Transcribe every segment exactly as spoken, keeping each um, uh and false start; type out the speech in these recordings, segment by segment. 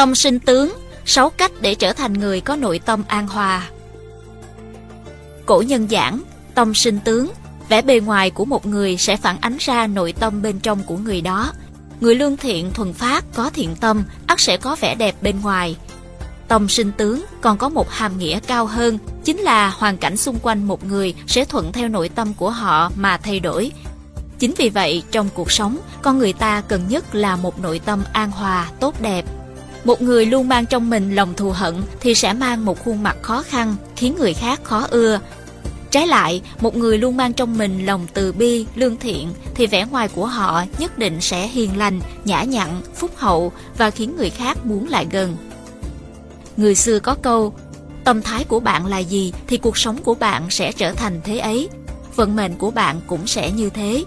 Tâm sinh tướng, sáu cách để trở thành người có nội tâm an hòa. Cổ nhân giảng, tâm sinh tướng, vẻ bề ngoài của một người sẽ phản ánh ra nội tâm bên trong của người đó. Người lương thiện, thuần phát, có thiện tâm, ắt sẽ có vẻ đẹp bên ngoài. Tâm sinh tướng còn có một hàm nghĩa cao hơn, chính là hoàn cảnh xung quanh một người sẽ thuận theo nội tâm của họ mà thay đổi. Chính vì vậy, trong cuộc sống, con người ta cần nhất là một nội tâm an hòa, tốt đẹp. Một người luôn mang trong mình lòng thù hận thì sẽ mang một khuôn mặt khó khăn, khiến người khác khó ưa. Trái lại, một người luôn mang trong mình lòng từ bi, lương thiện thì vẻ ngoài của họ nhất định sẽ hiền lành, nhã nhặn, phúc hậu và khiến người khác muốn lại gần. Người xưa có câu, tâm thái của bạn là gì thì cuộc sống của bạn sẽ trở thành thế ấy, vận mệnh của bạn cũng sẽ như thế.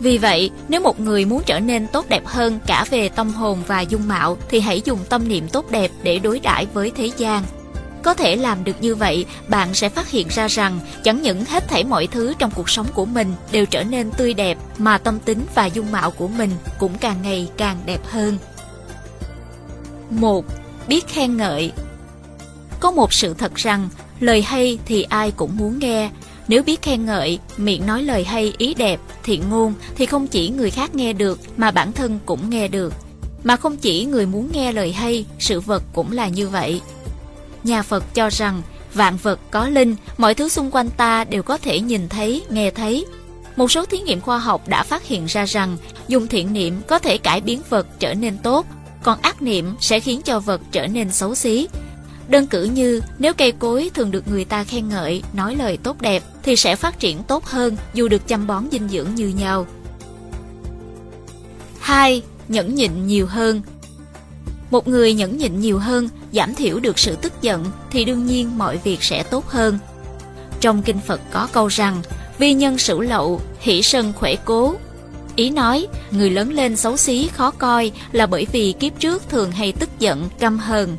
Vì vậy, nếu một người muốn trở nên tốt đẹp hơn cả về tâm hồn và dung mạo thì hãy dùng tâm niệm tốt đẹp để đối đãi với thế gian. Có thể làm được như vậy, bạn sẽ phát hiện ra rằng chẳng những hết thảy mọi thứ trong cuộc sống của mình đều trở nên tươi đẹp, mà tâm tính và dung mạo của mình cũng càng ngày càng đẹp hơn. một. Biết khen ngợi. Có một sự thật rằng, lời hay thì ai cũng muốn nghe. Nếu biết khen ngợi, miệng nói lời hay, ý đẹp, thiện ngôn thì không chỉ người khác nghe được mà bản thân cũng nghe được. Mà không chỉ người muốn nghe lời hay, sự vật cũng là như vậy. Nhà Phật cho rằng, vạn vật có linh, mọi thứ xung quanh ta đều có thể nhìn thấy, nghe thấy. Một số thí nghiệm khoa học đã phát hiện ra rằng, dùng thiện niệm có thể cải biến vật trở nên tốt, còn ác niệm sẽ khiến cho vật trở nên xấu xí. Đơn cử như, nếu cây cối thường được người ta khen ngợi, nói lời tốt đẹp, thì sẽ phát triển tốt hơn dù được chăm bón dinh dưỡng như nhau. hai. Nhẫn nhịn nhiều hơn. Một người nhẫn nhịn nhiều hơn, giảm thiểu được sự tức giận thì đương nhiên mọi việc sẽ tốt hơn. Trong Kinh Phật có câu rằng, vi nhân sửu lậu, hỷ sân khỏe cố. Ý nói, người lớn lên xấu xí, khó coi là bởi vì kiếp trước thường hay tức giận, căm hờn.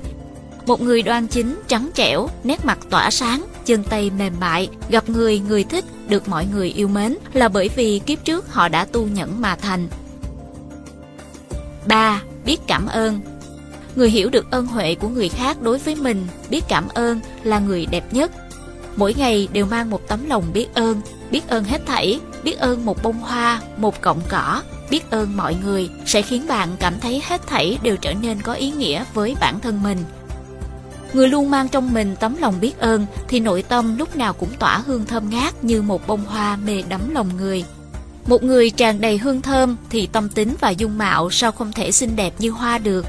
Một người đoan chính, trắng trẻo, nét mặt tỏa sáng, chân tay mềm mại, gặp người người thích, được mọi người yêu mến là bởi vì kiếp trước họ đã tu nhẫn mà thành. ba. Biết cảm ơn. Người hiểu được ân huệ của người khác đối với mình, biết cảm ơn là người đẹp nhất. Mỗi ngày đều mang một tấm lòng biết ơn, biết ơn hết thảy, biết ơn một bông hoa, một cọng cỏ, biết ơn mọi người sẽ khiến bạn cảm thấy hết thảy đều trở nên có ý nghĩa với bản thân mình. Người luôn mang trong mình tấm lòng biết ơn thì nội tâm lúc nào cũng tỏa hương thơm ngát như một bông hoa mê đắm lòng người. Một người tràn đầy hương thơm thì tâm tính và dung mạo sao không thể xinh đẹp như hoa được.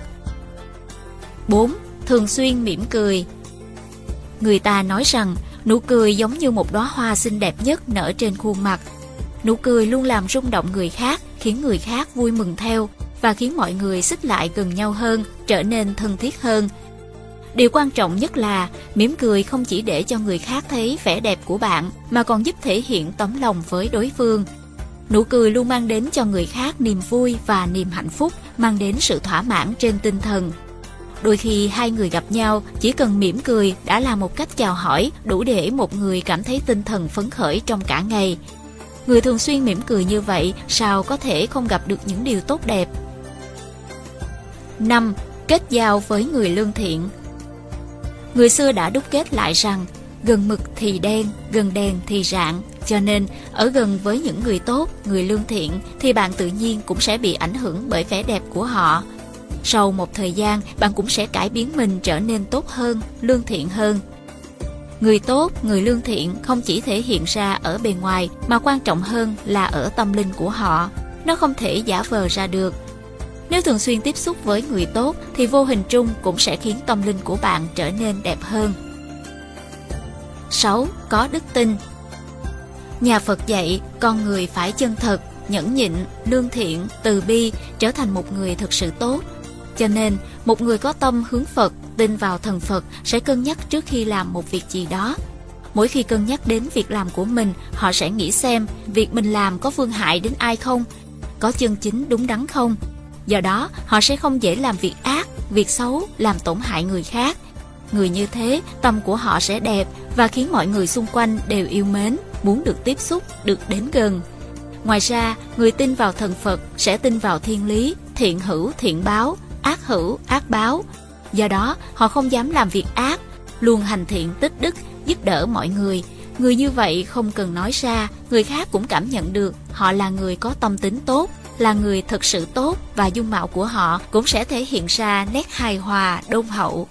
bốn. Thường xuyên mỉm cười. Người ta nói rằng, nụ cười giống như một đóa hoa xinh đẹp nhất nở trên khuôn mặt. Nụ cười luôn làm rung động người khác, khiến người khác vui mừng theo và khiến mọi người xích lại gần nhau hơn, trở nên thân thiết hơn. Điều quan trọng nhất là, mỉm cười không chỉ để cho người khác thấy vẻ đẹp của bạn mà còn giúp thể hiện tấm lòng với đối phương. Nụ cười luôn mang đến cho người khác niềm vui và niềm hạnh phúc, mang đến sự thỏa mãn trên tinh thần. Đôi khi hai người gặp nhau, chỉ cần mỉm cười đã là một cách chào hỏi đủ để một người cảm thấy tinh thần phấn khởi trong cả ngày. Người thường xuyên mỉm cười như vậy, sao có thể không gặp được những điều tốt đẹp. năm. Kết giao với người lương thiện. Người xưa đã đúc kết lại rằng, gần mực thì đen, gần đèn thì rạng. Cho nên, ở gần với những người tốt, người lương thiện thì bạn tự nhiên cũng sẽ bị ảnh hưởng bởi vẻ đẹp của họ. Sau một thời gian, bạn cũng sẽ cải biến mình trở nên tốt hơn, lương thiện hơn. Người tốt, người lương thiện không chỉ thể hiện ra ở bề ngoài, mà quan trọng hơn là ở tâm linh của họ. Nó không thể giả vờ ra được. Nếu thường xuyên tiếp xúc với người tốt, thì vô hình chung cũng sẽ khiến tâm linh của bạn trở nên đẹp hơn. sáu. Có đức tin. Nhà Phật dạy, con người phải chân thật, nhẫn nhịn, lương thiện, từ bi, trở thành một người thực sự tốt. Cho nên, một người có tâm hướng Phật, tin vào thần Phật sẽ cân nhắc trước khi làm một việc gì đó. Mỗi khi cân nhắc đến việc làm của mình, họ sẽ nghĩ xem việc mình làm có phương hại đến ai không, có chân chính đúng đắn không. Do đó, họ sẽ không dễ làm việc ác, việc xấu, làm tổn hại người khác. Người như thế, tâm của họ sẽ đẹp và khiến mọi người xung quanh đều yêu mến, muốn được tiếp xúc, được đến gần. Ngoài ra, người tin vào thần Phật sẽ tin vào thiên lý, thiện hữu thiện báo, ác hữu ác báo. Do đó, họ không dám làm việc ác, luôn hành thiện tích đức, giúp đỡ mọi người. Người như vậy không cần nói ra, người khác cũng cảm nhận được họ là người có tâm tính tốt, là người thực sự tốt, và dung mạo của họ cũng sẽ thể hiện ra nét hài hòa, đôn hậu.